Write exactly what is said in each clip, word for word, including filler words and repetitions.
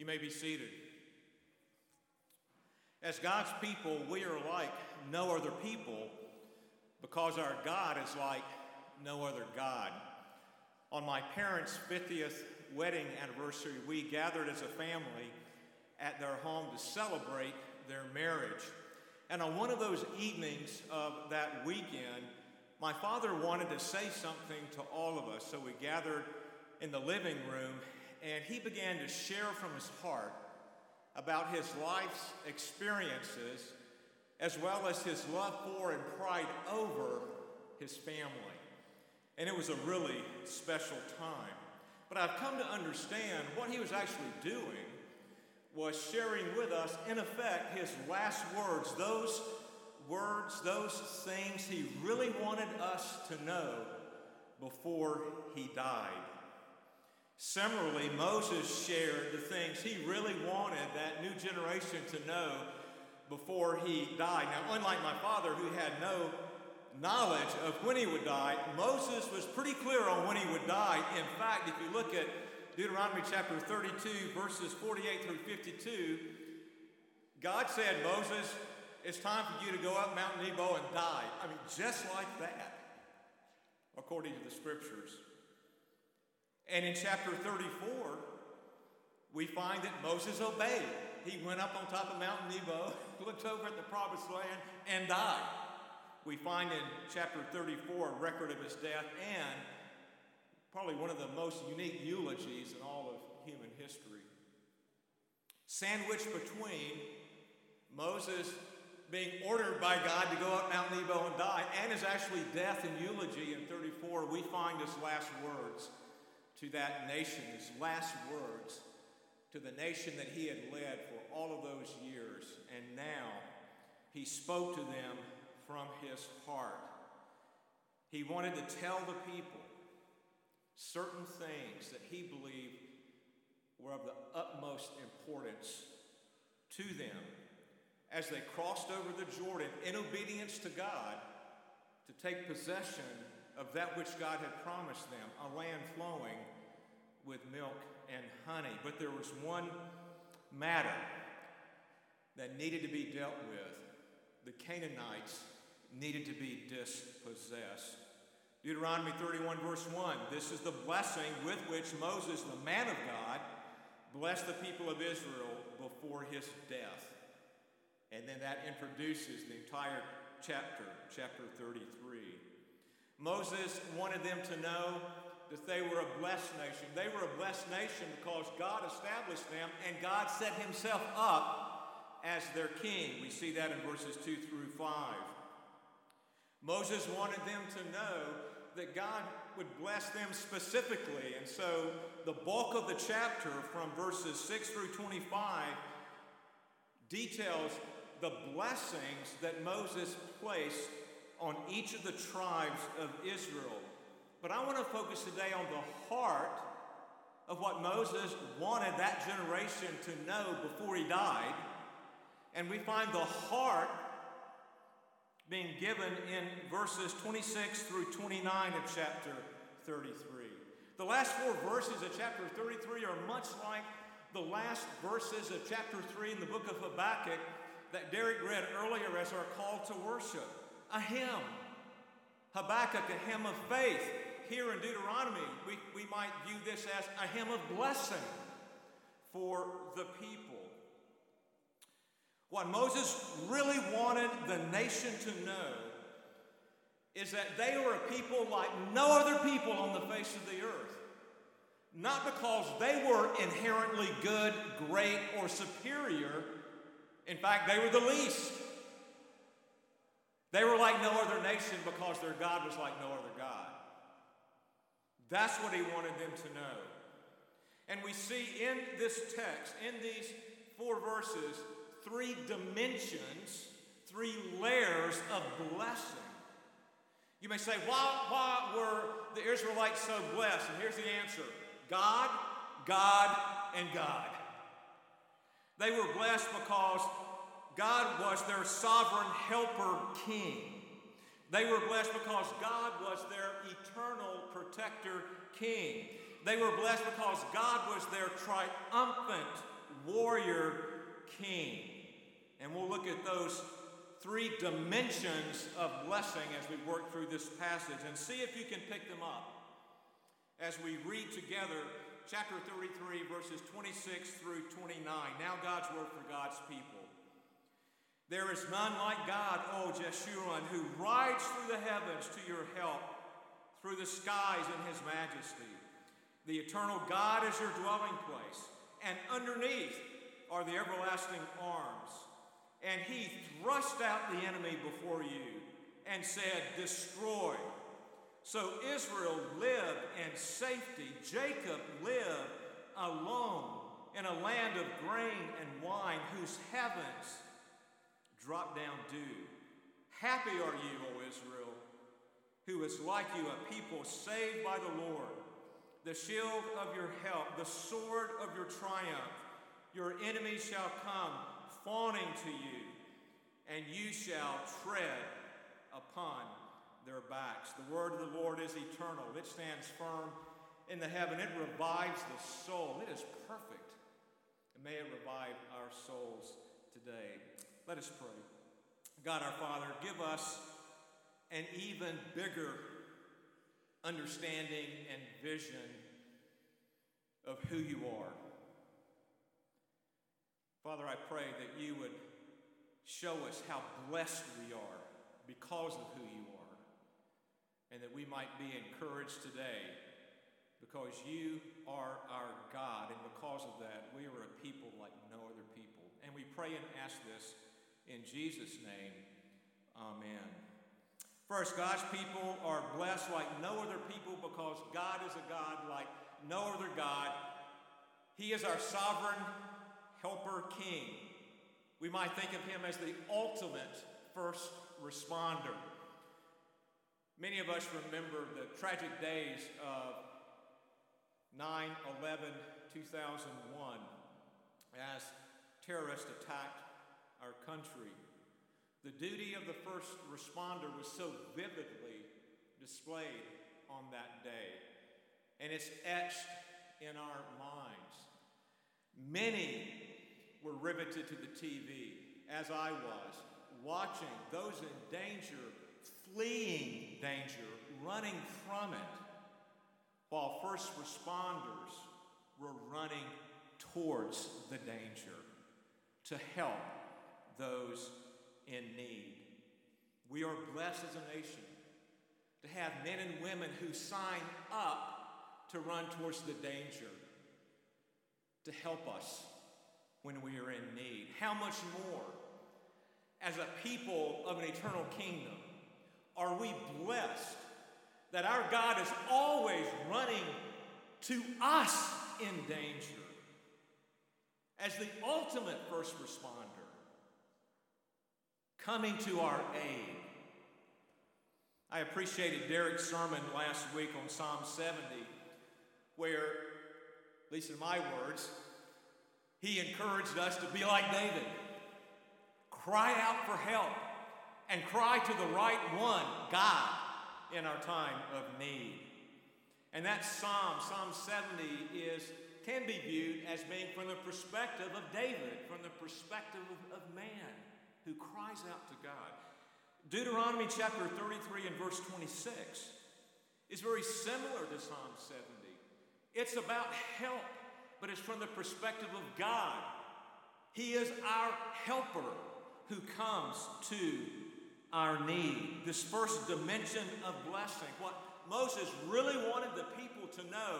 You may be seated. As God's people, we are like no other people because our God is like no other God. On my parents' fiftieth wedding anniversary, we gathered as a family at their home to celebrate their marriage. And on one of those evenings of that weekend, my father wanted to say something to all of us, so we gathered in the living room, and he began to share from his heart about his life's experiences, as well as his love for and pride over his family. And it was a really special time. But I've come to understand what he was actually doing was sharing with us, in effect, his last words, those words, those things he really wanted us to know before he died. Similarly, Moses shared the things he really wanted that new generation to know before he died. Now, unlike my father, who had no knowledge of when he would die, Moses was pretty clear on when he would die. In fact, if you look at Deuteronomy chapter thirty-two, verses forty-eight through fifty-two, God said, Moses, it's time for you to go up Mount Nebo and die. I mean, just like that, according to the scriptures. And in chapter thirty-four, we find that Moses obeyed. He went up on top of Mount Nebo, looked over at the promised land, and died. We find in chapter thirty-four a record of his death and probably one of the most unique eulogies in all of human history. Sandwiched between Moses being ordered by God to go up Mount Nebo and die, and his actually death and eulogy in thirty-four, we find his last words to that nation, his last words to the nation that he had led for all of those years. And now he spoke to them from his heart. He wanted to tell the people certain things that he believed were of the utmost importance to them as they crossed over the Jordan in obedience to God to take possession of that which God had promised them, a land flowing with milk and honey. But there was one matter that needed to be dealt with. The Canaanites needed to be dispossessed. Deuteronomy thirty-one, verse one, this is the blessing with which Moses, the man of God, blessed the people of Israel before his death. And then that introduces the entire chapter, chapter thirty-three. Moses wanted them to know that they were a blessed nation. They were a blessed nation because God established them and God set himself up as their king. We see that in verses two through five. Moses wanted them to know that God would bless them specifically. And so the bulk of the chapter from verses six through twenty-five details the blessings that Moses placed on each of the tribes of Israel. But I want to focus today on the heart of what Moses wanted that generation to know before he died. And we find the heart being given in verses twenty-six through twenty-nine of chapter thirty-three. The last four verses of chapter thirty-three are much like the last verses of chapter three in the book of Habakkuk that Derek read earlier as our call to worship. A hymn, Habakkuk, a hymn of faith. Here in Deuteronomy, we, we might view this as a hymn of blessing for the people. What Moses really wanted the nation to know is that they were a people like no other people on the face of the earth. Not because they were inherently good, great, or superior. In fact, they were the least. They were like no other nation because their God was like no other God. That's what he wanted them to know. And we see in this text, in these four verses, three dimensions, three layers of blessing. You may say, why, why were the Israelites so blessed? And here's the answer. God, God, and God. They were blessed because God was their sovereign helper king. They were blessed because God was their eternal protector king. They were blessed because God was their triumphant warrior king. And we'll look at those three dimensions of blessing as we work through this passage and see if you can pick them up as we read together chapter thirty-three, verses twenty-six through twenty-nine. Now God's word for God's people. There is none like God, O Jeshurun, who rides through the heavens to your help, through the skies in his majesty. The eternal God is your dwelling place, and underneath are the everlasting arms. And he thrust out the enemy before you and said, "Destroy." So Israel lived in safety. Jacob lived alone in a land of grain and wine, whose heavens drop down dew. Happy are you, O Israel, who is like you, a people saved by the Lord, the shield of your help, the sword of your triumph. Your enemies shall come fawning to you, and you shall tread upon their backs. The word of the Lord is eternal. It stands firm in the heaven. It revives the soul. It is perfect. And may it revive our souls today. Let us pray. God our Father, give us an even bigger understanding and vision of who you are. Father, I pray that you would show us how blessed we are because of who you are, and that we might be encouraged today because you are our God, and because of that, we are a people like no other people. And we pray and ask this in Jesus' name. Amen. First, God's people are blessed like no other people because God is a God like no other God. He is our sovereign helper king. We might think of him as the ultimate first responder. Many of us remember the tragic days of nine eleven two thousand one as terrorists attacked our country. The duty of the first responder was so vividly displayed on that day, and it's etched in our minds. Many were riveted to the T V, as I was, watching those in danger, fleeing danger, running from it, while first responders were running towards the danger to help those in need. We are blessed as a nation to have men and women who sign up to run towards the danger to help us when we are in need. How much more, as a people of an eternal kingdom, are we blessed that our God is always running to us in danger as the ultimate first responder, coming to our aid. I appreciated Derek's sermon last week on Psalm seventy, where, at least in my words, he encouraged us to be like David. Cry out for help and cry to the right one, God, in our time of need. And that Psalm, Psalm seventy, is can be viewed as being from the perspective of David, from the perspective of, of man who cries out to God. Deuteronomy chapter thirty-three and verse twenty-six is very similar to Psalm seventy. It's about help, but it's from the perspective of God. He is our helper who comes to our need. This first dimension of blessing, what Moses really wanted the people to know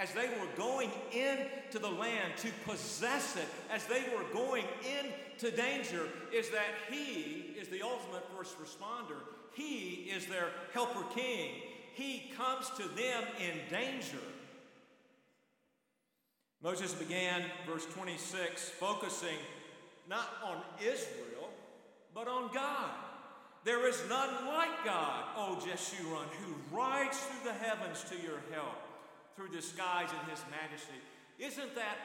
as they were going into the land to possess it, as they were going into danger, is that he is the ultimate first responder. He is their helper king. He comes to them in danger. Moses began, verse twenty-six, focusing not on Israel, but on God. There is none like God, O Jeshurun, who rides through the heavens to your help, through the skies in his majesty. Isn't that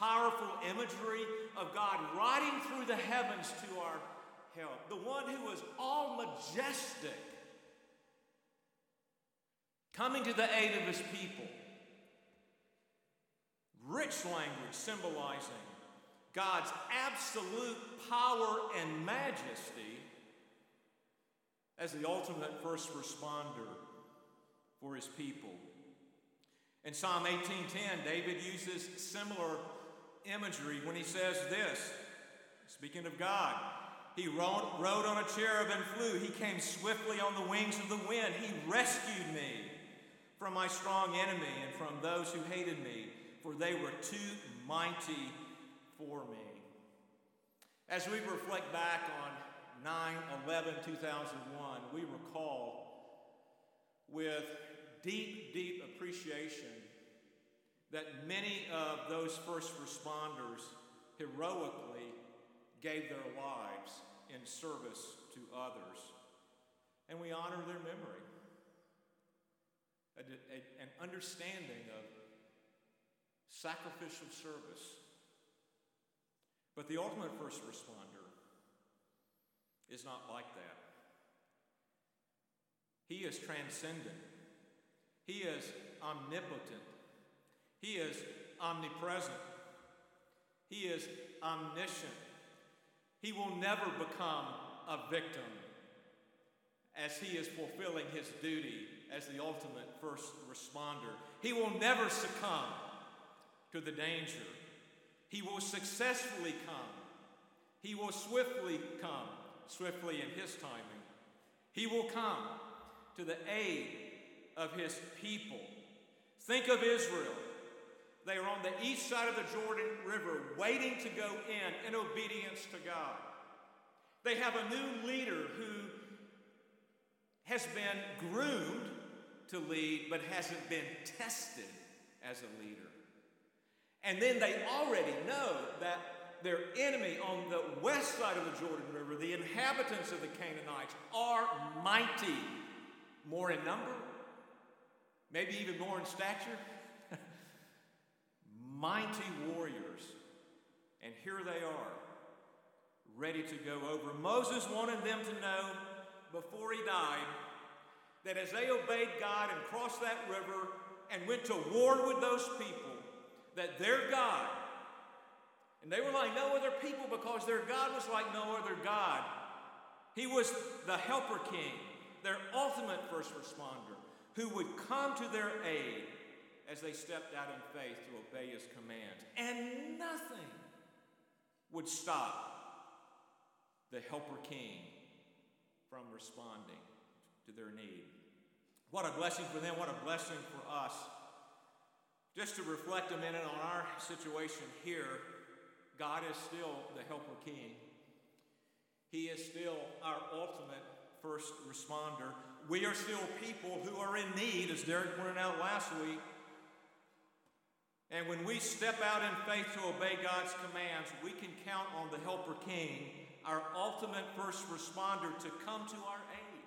powerful imagery of God riding through the heavens to our help? The one who is all majestic, coming to the aid of his people. Rich language symbolizing God's absolute power and majesty as the ultimate first responder for his people. In Psalm eighteen ten, David uses similar imagery when he says this, speaking of God, he rode, rode on a cherub and flew. He came swiftly on the wings of the wind. He rescued me from my strong enemy and from those who hated me, for they were too mighty for me. As we reflect back on nine eleven two thousand one, we recall with deep, deep appreciation that many of those first responders heroically gave their lives in service to others, and we honor their memory. A, a, an understanding of sacrificial service. But the ultimate first responder is not like that. He is transcendent. He is omnipotent. He is omnipresent. He is omniscient. He will never become a victim as he is fulfilling his duty as the ultimate first responder. He will never succumb to the danger. He will successfully come. He will swiftly come, swiftly in his timing. He will come to the aid of his people. Think of Israel. They are on the east side of the Jordan River, waiting to go in, in obedience to God. They have a new leader who has been groomed to lead, but hasn't been tested as a leader. And then they already know that their enemy on the west side of the Jordan River, the inhabitants of the Canaanites, are mighty, more in number, maybe even more in stature. Mighty warriors, and here they are, ready to go over. Moses wanted them to know before he died that as they obeyed God and crossed that river and went to war with those people, that their God, and they were like no other people because their God was like no other God. He was the helper king, their ultimate first responder, who would come to their aid as they stepped out in faith to obey his commands. And nothing would stop the helper king from responding to their need. What a blessing for them, what a blessing for us. Just to reflect a minute on our situation here, God is still the helper king. He is still our ultimate first responder. We are still people who are in need, as Derek pointed out last week. And when we step out in faith to obey God's commands, we can count on the helper king, our ultimate first responder, to come to our aid.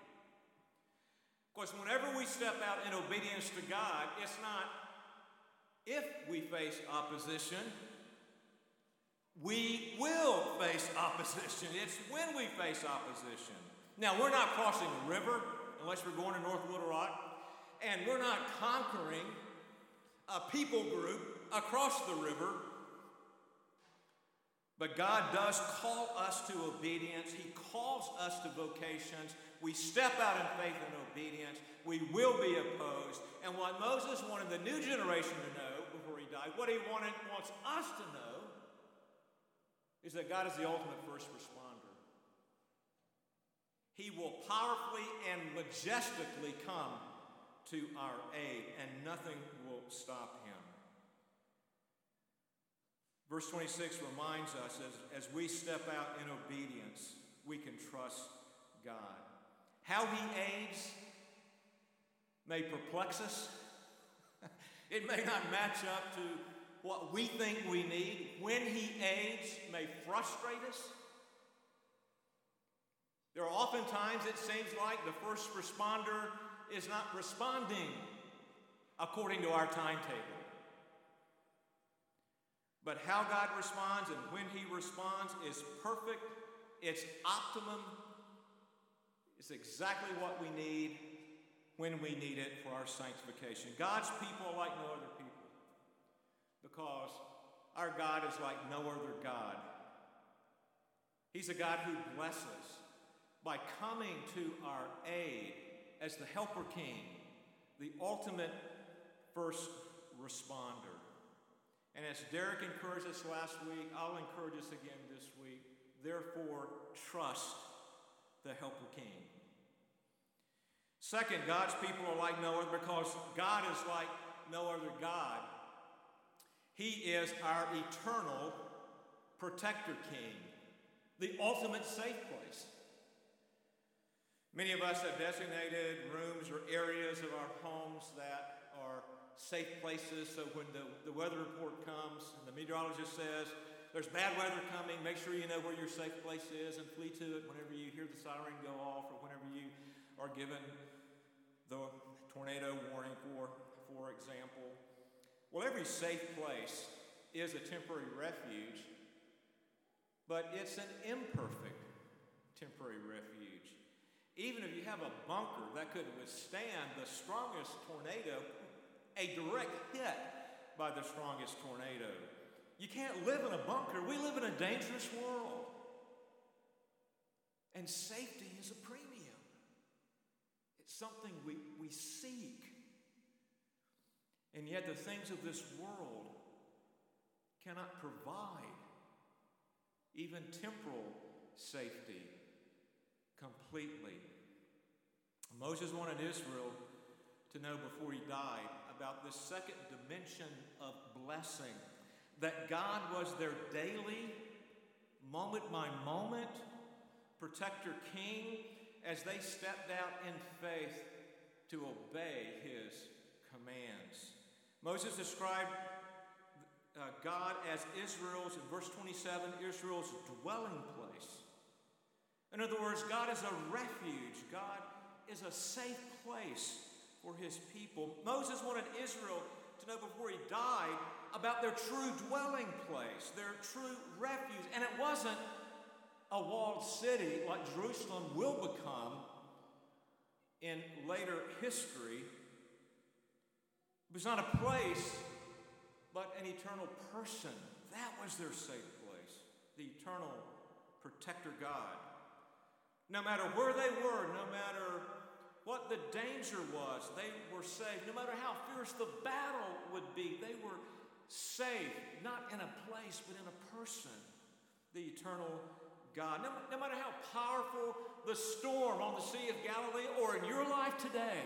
Of course, whenever we step out in obedience to God, it's not if we face opposition. We will face opposition. It's when we face opposition. Now, we're not crossing a river unless we're going to North Little Rock, and we're not conquering a people group across the river, but God does call us to obedience. He calls us to vocations. We step out in faith and obedience. We will be opposed. And what Moses wanted the new generation to know before he died, what he wanted wants us to know, is that God is the ultimate first responder. He will powerfully and majestically come to our aid, and nothing will stop him. Verse twenty-six reminds us, as, as we step out in obedience, we can trust God. How he aids may perplex us. It may not match up to what we think we need. When he aids may frustrate us. There are often times it seems like the first responder is not responding according to our timetable. But how God responds and when he responds is perfect, it's optimum, it's exactly what we need when we need it for our sanctification. God's people are like no other people because Our God is like no other God. He's a God who blesses by coming to our aid as the helper king, the ultimate first responder. And as Derek encouraged us last week, I'll encourage us again this week. Therefore, trust the helper king. Second, God's people are like no other because God is like no other God. He is our eternal protector king, the ultimate safe place. Many of us have designated rooms or areas of our homes that are safe places, so when the, the weather report comes and the meteorologist says, there's bad weather coming, make sure you know where your safe place is and flee to it whenever you hear the siren go off or whenever you are given the tornado warning, for, for example. Well, every safe place is a temporary refuge, but it's an imperfect temporary refuge. Even if you have a bunker that could withstand the strongest tornado, a direct hit by the strongest tornado. You can't live in a bunker. We live in a dangerous world. And safety is a premium. It's something we, we seek. And yet the things of this world cannot provide even temporal safety completely. Moses wanted Israel to know before he died about this second dimension of blessing, that God was their daily, moment by moment, protector king as they stepped out in faith to obey his commands. Moses described uh, God as Israel's, in verse twenty-seven, Israel's dwelling place. In other words, God is a refuge. God is a safe place for his people. Moses wanted Israel to know before he died about their true dwelling place, their true refuge. And it wasn't a walled city like Jerusalem will become in later history. It was not a place, but an eternal person. That was their safe place, the eternal protector God. No matter where they were, no matter what the danger was, they were safe. No matter how fierce the battle would be, they were safe, not in a place, but in a person, the eternal God. No, no matter how powerful the storm on the Sea of Galilee, or in your life today,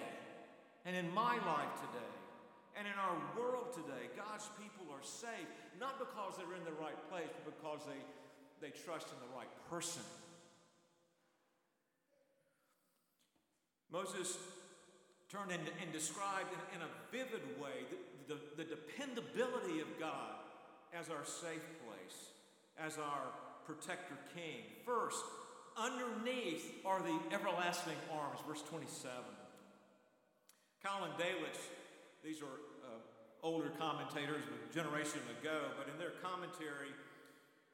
and in my life today, and in our world today, God's people are safe, not because they're in the right place, but because they, they trust in the right person. Moses turned and, and described in, in a vivid way the, the, the dependability of God as our safe place, as our protector king. First, underneath are the everlasting arms, verse twenty-seven. Colin Dalitz, these are uh, older commentators a generation ago, but in their commentary,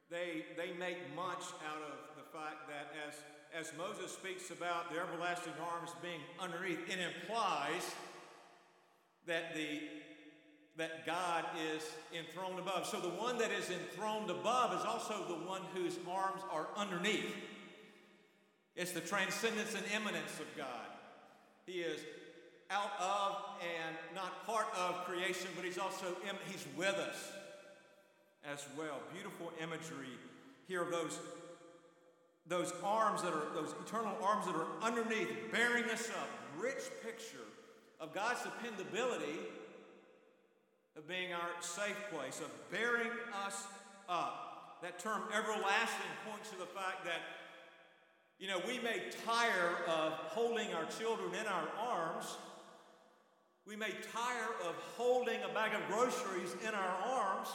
they, they make much out of the fact that as As Moses speaks about the everlasting arms being underneath, it implies that the that God is enthroned above. So the one that is enthroned above is also the one whose arms are underneath. It's the transcendence and immanence of God. He is out of and not part of creation, but he's also he's with us as well. Beautiful imagery here of those. Those arms that are, those eternal arms that are underneath, bearing us up, rich picture of God's dependability, of being our safe place, of bearing us up. That term everlasting points to the fact that, you know, we may tire of holding our children in our arms. We may tire of holding a bag of groceries in our arms,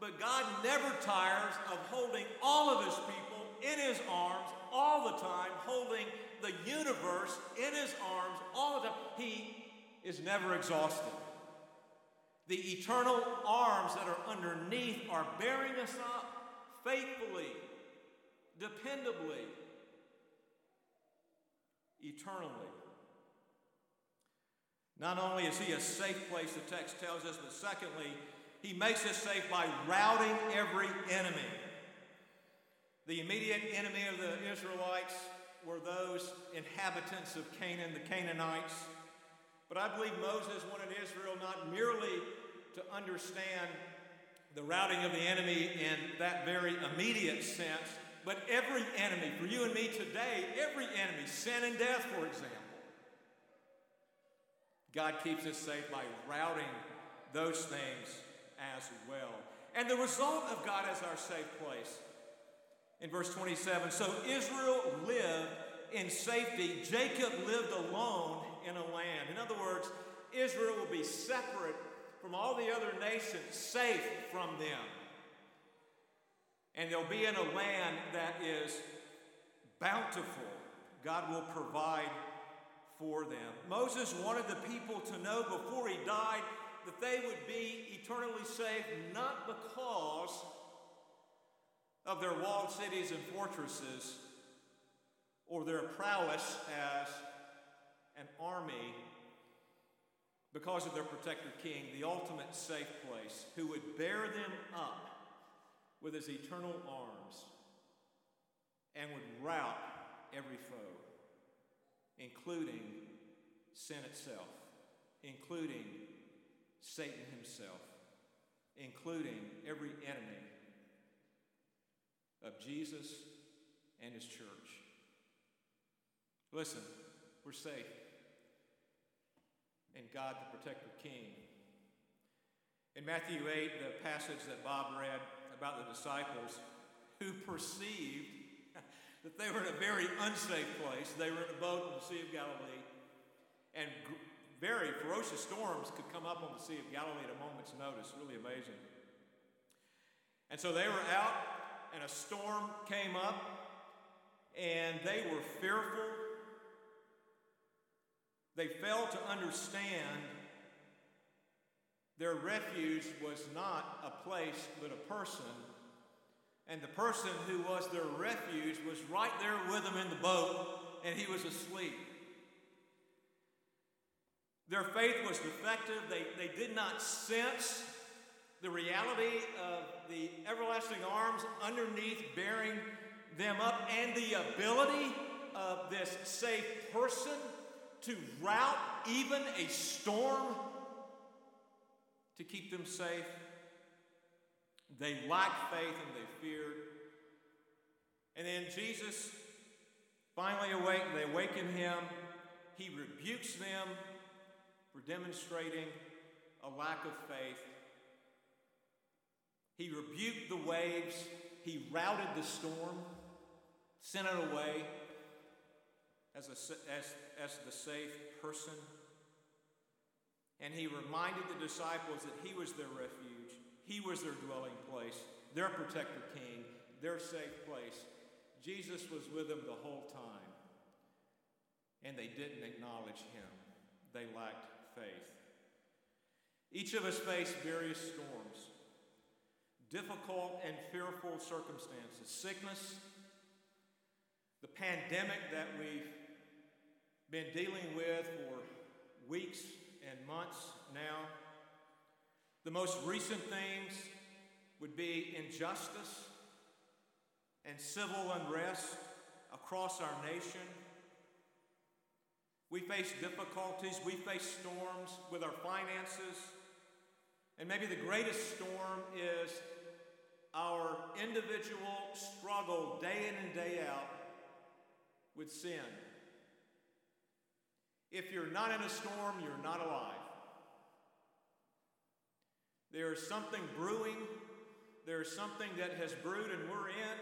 but God never tires of holding all of his people in his arms all the time, holding the universe in his arms all the time. He is never exhausted. The eternal arms that are underneath are bearing us up faithfully, dependably, eternally. Not only is he a safe place, the text tells us, but secondly, He makes us safe by routing every enemy. The immediate enemy of the Israelites were those inhabitants of Canaan, the Canaanites. But I believe Moses wanted Israel not merely to understand the routing of the enemy in that very immediate sense, but every enemy, for you and me today, every enemy, sin and death, for example. God keeps us safe by routing those things as well. And the result of God as our safe place. In verse twenty-seven, so Israel lived in safety. Jacob lived alone in a land. In other words, Israel will be separate from all the other nations, safe from them. And they'll be in a land that is bountiful. God will provide for them. Moses wanted the people to know before he died that they would be eternally safe, not because of their walled cities and fortresses or their prowess as an army, because of their protector king, the ultimate safe place, who would bear them up with his eternal arms and would rout every foe, including sin itself, including Satan himself, including every enemy of Jesus and his church. Listen, we're safe in God the protector king. In Matthew eight, the passage that Bob read about the disciples who perceived that they were in a very unsafe place. They were in a boat on the Sea of Galilee, and very ferocious storms could come up on the Sea of Galilee at a moment's notice. Really amazing. And so they were out, and a storm came up, and they were fearful. They failed to understand their refuge was not a place, but a person. And the person who was their refuge was right there with them in the boat, and he was asleep. Their faith was defective. They, they did not sense the reality of the everlasting arms underneath bearing them up, and the ability of this safe person to rout even a storm to keep them safe. They lacked faith and they feared. And then Jesus finally awake, they awaken him. He rebukes them for demonstrating a lack of faith. He rebuked the waves. He routed the storm, sent it away as, a, as, as the safe person. And he reminded the disciples that he was their refuge. He was their dwelling place, their protector king, their safe place. Jesus was with them the whole time. And they didn't acknowledge him. They lacked faith. Each of us face various storms, difficult and fearful circumstances, sickness, the pandemic that we've been dealing with for weeks and months now. The most recent things would be injustice and civil unrest across our nation. We face difficulties, we face storms with our finances, and maybe the greatest storm is our individual struggle day in and day out with sin. If you're not in a storm, you're not alive. There is something brewing. There is something that has brewed and we're in,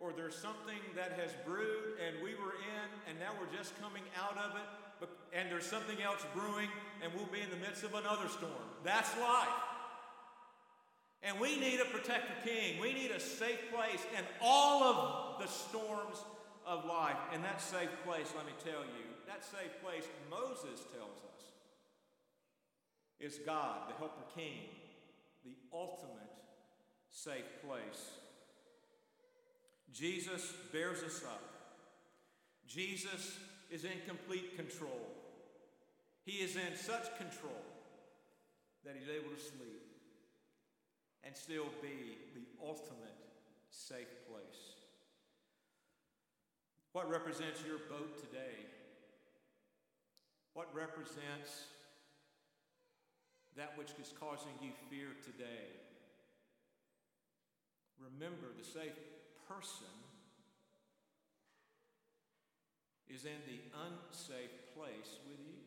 or there's something that has brewed and we were in, and now we're just coming out of it, and there's something else brewing, and we'll be in the midst of another storm. That's life. And we need a protector king. We need a safe place in all of the storms of life. And that safe place, let me tell you, that safe place, Moses tells us, is God, the helper king, the ultimate safe place. Jesus bears us up. Jesus is in complete control. He is in such control that he's able to sleep. and still be the ultimate safe place. What represents your boat today? What represents that which is causing you fear today? Remember, the safe person is in the unsafe place with you.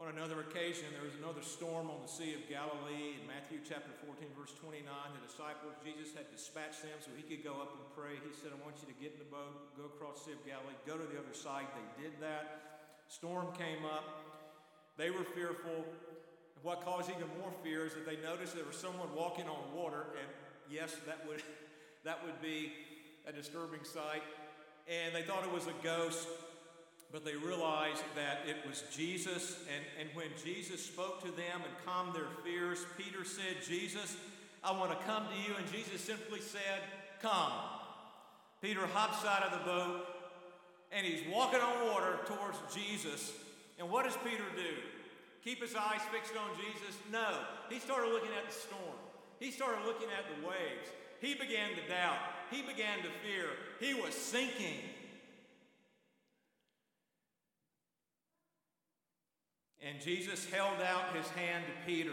On another occasion, there was another storm on the Sea of Galilee. In Matthew chapter fourteen, verse twenty-nine, the disciples, Jesus had dispatched them so he could go up and pray. He said, I want you to get in the boat, go across the Sea of Galilee, go to the other side. They did that. Storm came up. They were fearful. And what caused even more fear is that they noticed there was someone walking on water. And yes, that would, that would be a disturbing sight. And they thought it was a ghost. But they realized that it was Jesus, and, and when Jesus spoke to them and calmed their fears, Peter said, Jesus, I want to come to you, and Jesus simply said, come. Peter hops out of the boat, and he's walking on water towards Jesus, and what does Peter do? Keep his eyes fixed on Jesus? No. He started looking at the storm. He started looking at the waves. He began to doubt. He began to fear. He was sinking. And Jesus held out his hand to Peter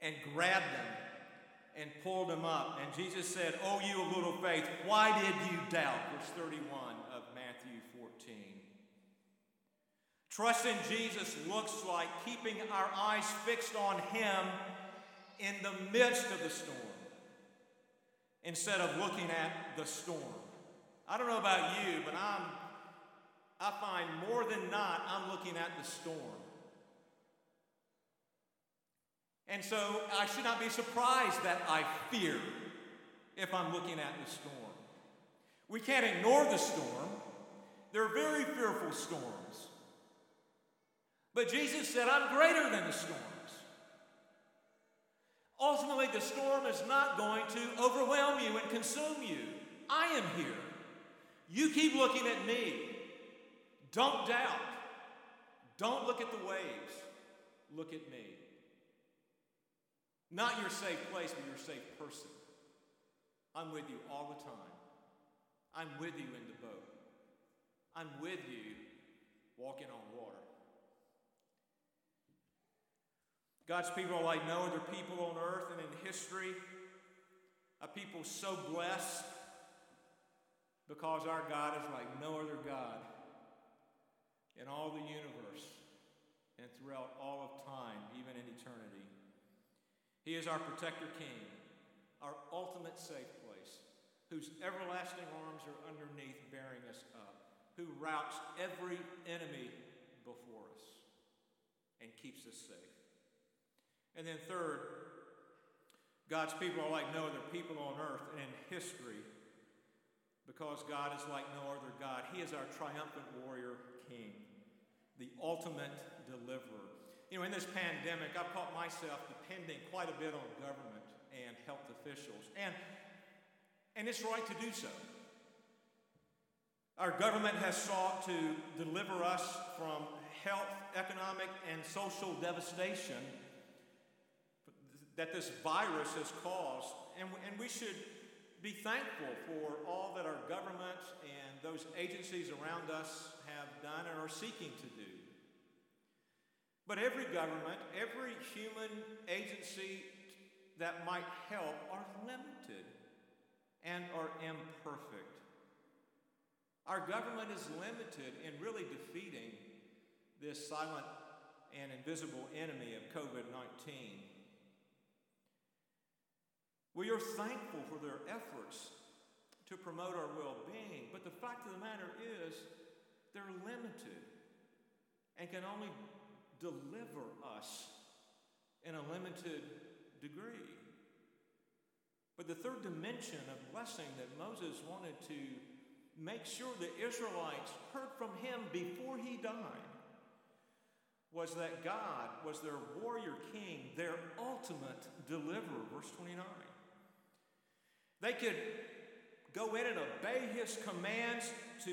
and grabbed him and pulled him up. And Jesus said, oh, you of little faith, why did you doubt? Verse thirty-one of Matthew fourteen. Trust in Jesus looks like keeping our eyes fixed on him in the midst of the storm instead of looking at the storm. I don't know about you, but I'm I find more than not, I'm looking at the storm. And so I should not be surprised that I fear if I'm looking at the storm. We can't ignore the storm. They're very fearful storms. But Jesus said, I'm greater than the storms. Ultimately, the storm is not going to overwhelm you and consume you. I am here. You keep looking at me. Don't doubt. Don't look at the waves. Look at me. Not your safe place, but your safe person. I'm with you all the time. I'm with you in the boat. I'm with you walking on water. God's people are like no other people on earth and in history. A people so blessed because our God is like no other God in all the universe, and throughout all of time, even in eternity. He is our protector king, our ultimate safe place, whose everlasting arms are underneath bearing us up, who routs every enemy before us and keeps us safe. And then third, God's people are like no other people on earth and in history because God is like no other God. He is our triumphant warrior king, the ultimate deliverer. You know, in this pandemic, I've caught myself depending quite a bit on government and health officials, and, and it's right to do so. Our government has sought to deliver us from health, economic, and social devastation that this virus has caused, and, and we should be thankful for all that our government and those agencies around us have done and are seeking to do. But every government, every human agency that might help are limited and are imperfect. Our government is limited in really defeating this silent and invisible enemy of covid nineteen. We are thankful for their efforts to promote our well-being, but the fact of the matter is they're limited and can only deliver us in a limited degree. But the third dimension of blessing that Moses wanted to make sure the Israelites heard from him before he died was that God was their warrior king, their ultimate deliverer, verse twenty-nine. They could go in and obey his commands to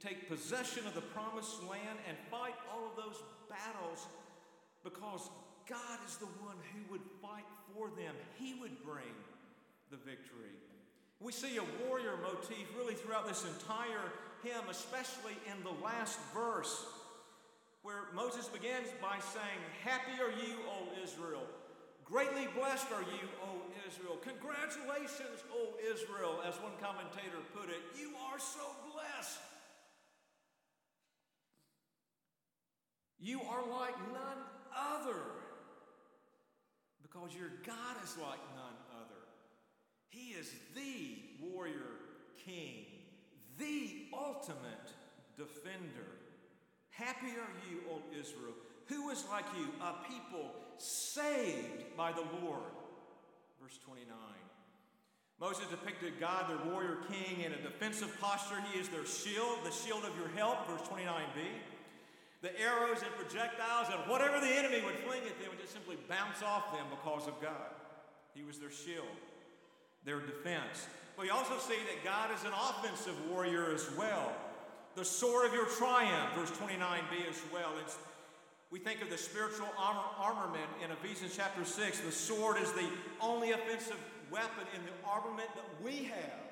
take possession of the promised land and fight all of those battles because God is the one who would fight for them. He would bring the victory. We see a warrior motif really throughout this entire hymn, especially in the last verse, where Moses begins by saying, "Happy are you, O Israel. Greatly blessed are you, O Israel. Congratulations, O Israel," as one commentator put it. "You are so blessed. You are like none other, because your God is like none other. He is the warrior king, the ultimate defender. Happy are you, O Israel. Who is like you, a people saved by the Lord?" Verse twenty-nine. Moses depicted God, their warrior king, in a defensive posture. He is their shield, the shield of your help, verse twenty-nine b. The arrows and projectiles and whatever the enemy would fling at them would just simply bounce off them because of God. He was their shield, their defense. But we also see that God is an offensive warrior as well. The sword of your triumph, verse twenty-nine b as well. It's We think of the spiritual armament in Ephesians chapter six. The sword is the only offensive weapon in the armament that we have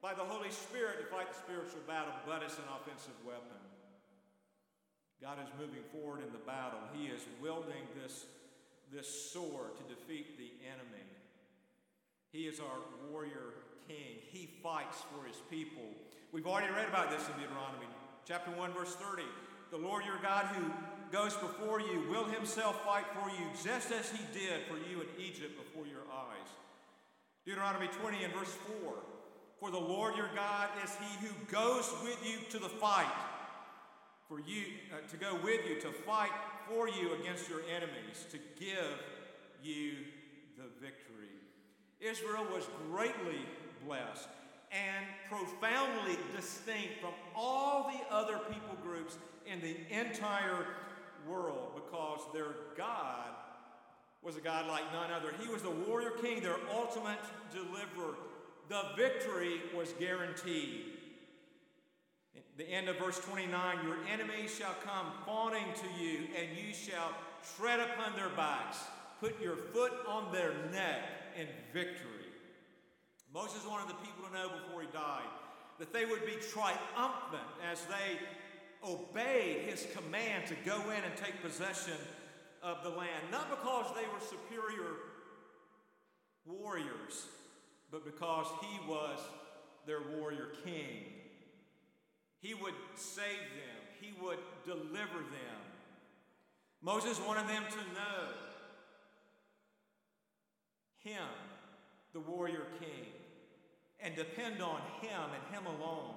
by the Holy Spirit to fight the spiritual battle, but it's an offensive weapon. God is moving forward in the battle. He is wielding this, this sword to defeat the enemy. He is our warrior king. He fights for his people. We've already read about this in Deuteronomy chapter one, verse thirty. The Lord your God who goes before you will himself fight for you, just as he did for you in Egypt before your eyes. Deuteronomy twenty and verse four. For the Lord your God is he who goes with you to the fight, for you uh, to go with you to fight for you against your enemies, to give you the victory. Israel was greatly blessed and profoundly distinct from all the other people groups in the entire world because their God was a God like none other. He was the warrior king, their ultimate deliverer. The victory was guaranteed. The end of verse twenty-nine, your enemies shall come fawning to you, and you shall tread upon their backs. Put your foot on their neck in victory. Moses wanted the people to know before he died that they would be triumphant as they obeyed his command to go in and take possession of the land, not because they were superior warriors, but because he was their warrior king. He would save them. He would deliver them. Moses wanted them to know him, the warrior king, and depend on him and him alone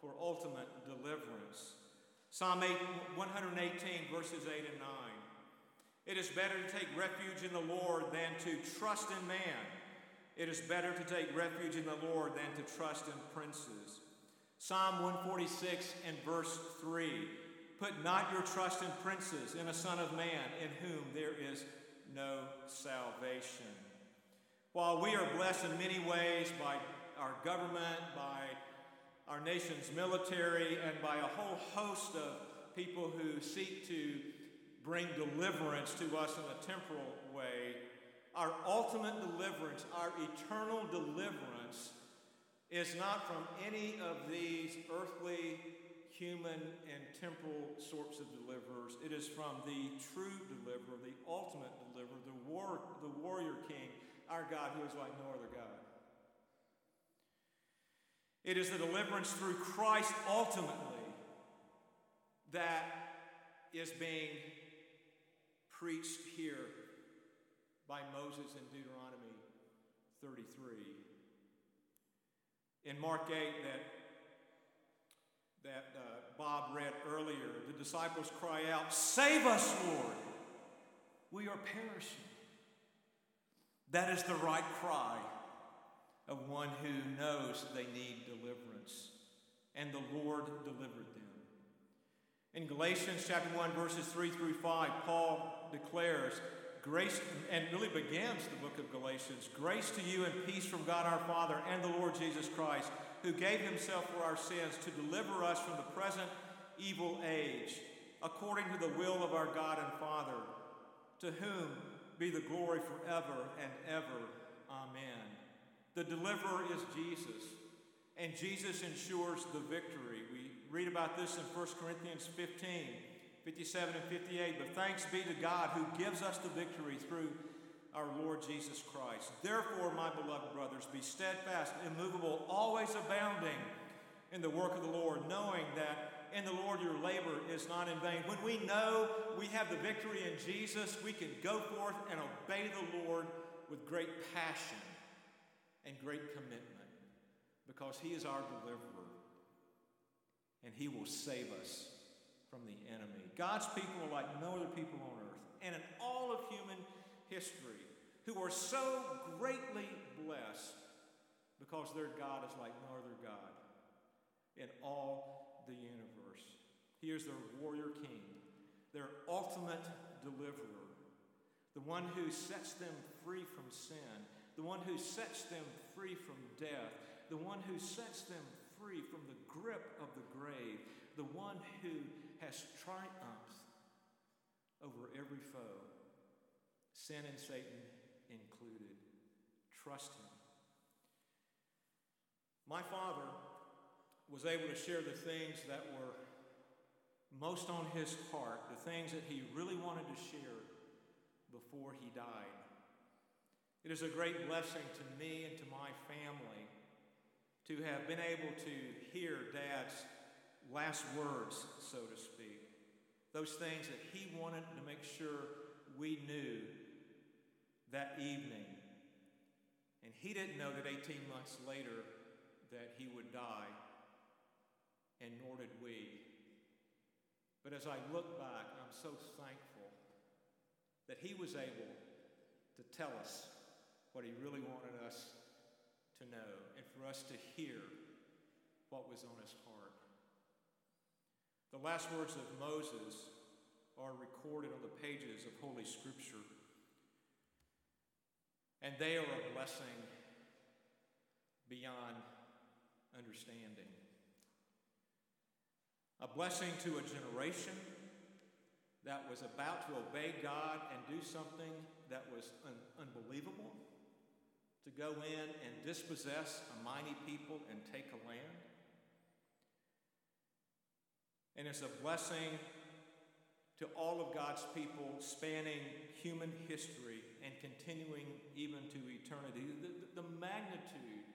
for ultimate deliverance. Psalm one eighteen, verses eight and nine. It is better to take refuge in the Lord than to trust in man. It is better to take refuge in the Lord than to trust in princes. Psalm one forty-six and verse three. Put not your trust in princes, in a son of man, in whom there is no salvation. While we are blessed in many ways by our government, by our nation's military, and by a whole host of people who seek to bring deliverance to us in a temporal way, our ultimate deliverance, our eternal deliverance, is not from any of these earthly, human, and temporal sorts of deliverers. It is from the true deliverer, the ultimate deliverer, the war, the warrior king, our God who is like no other God. It is the deliverance through Christ ultimately that is being preached here by Moses in Deuteronomy thirty-three. In Mark eight that, that uh, Bob read earlier, the disciples cry out, "Save us, Lord! We are perishing." That is the right cry of one who knows they need deliverance, and the Lord delivered them. In Galatians chapter one, verses three through five, Paul declares grace, and really begins the book of Galatians, "Grace to you and peace from God our Father and the Lord Jesus Christ, who gave himself for our sins to deliver us from the present evil age, according to the will of our God and Father, to whom be the glory forever and ever. Amen. The deliverer is Jesus, and Jesus ensures the victory. We read about this in First Corinthians fifteen, fifty-seven and fifty-eight. But thanks be to God who gives us the victory through our Lord Jesus Christ. Therefore, my beloved brothers, be steadfast, immovable, always abounding in the work of the Lord, knowing that in the Lord your labor is not in vain. When we know we have the victory in Jesus, we can go forth and obey the Lord with great passion and great commitment, because he is our deliverer and he will save us from the enemy. God's people are like no other people on earth, and in all of human history, who are so greatly blessed because their God is like no other God in all the universe. He is their warrior king, their ultimate deliverer, the one who sets them free from sin, the one who sets them free from death, the one who sets them free from the grip of the grave, the one who has triumphed over every foe, sin and Satan included. Trust him. My father was able to share the things that were most on his heart, the things that he really wanted to share before he died. It is a great blessing to me and to my family to have been able to hear Dad's last words, so to speak. Those things that he wanted to make sure we knew that evening. And he didn't know that eighteen months later that he would die, and nor did we. But as I look back, I'm so thankful that he was able to tell us what he really wanted us to know, and for us to hear what was on his heart. The last words of Moses are recorded on the pages of Holy Scripture, and they are a blessing beyond understanding. A blessing to a generation that was about to obey God and do something that was un- unbelievable, to go in and dispossess a mighty people and take a land. And it's a blessing to all of God's people, spanning human history and continuing even to eternity. The, the magnitude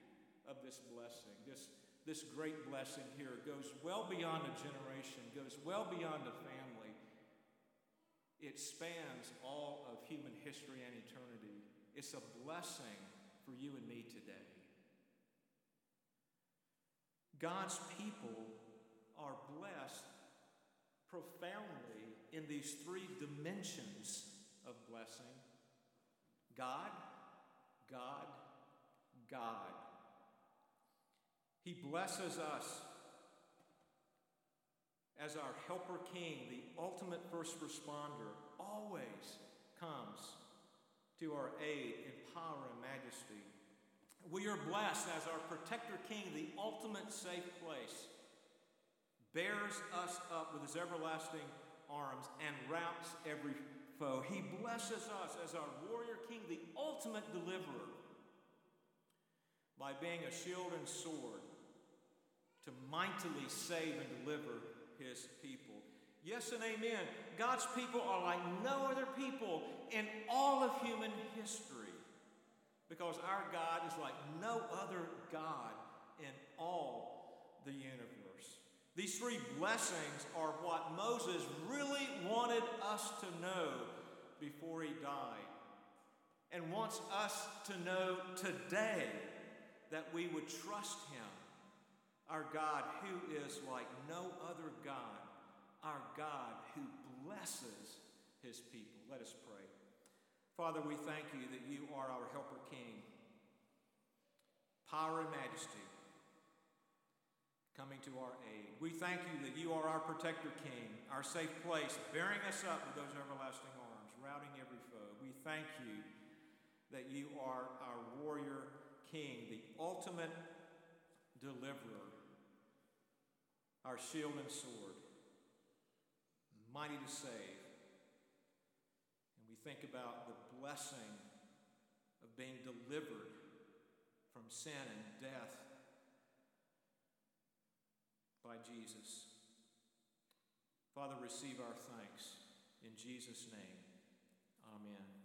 of this blessing, this, this great blessing here, goes well beyond a generation, goes well beyond a family. It spans all of human history and eternity. It's a blessing for you and me today. God's people are blessed profoundly in these three dimensions of blessing: God, God, God. He blesses us as our helper king, the ultimate first responder, always comes to our aid in power and majesty. We are blessed as our protector king, the ultimate safe place, bears us up with his everlasting arms and routs every foe. He blesses us as our warrior king, the ultimate deliverer, by being a shield and sword to mightily save and deliver his people. Yes and amen. God's people are like no other people in all of human history, because our God is like no other God in all the universe. These three blessings are what Moses really wanted us to know before he died, and wants us to know today, that we would trust him, our God who is like no other God, our God who blesses his people. Let us pray. Father, we thank you that you are our helper king, power and majesty, coming to our aid. We thank you that you are our protector king, our safe place, bearing us up with those everlasting arms, routing every foe. We thank you that you are our warrior king, the ultimate deliverer, our shield and sword, mighty to save. And we think about the blessing of being delivered from sin and death by Jesus. Father, receive our thanks. In Jesus' name, amen.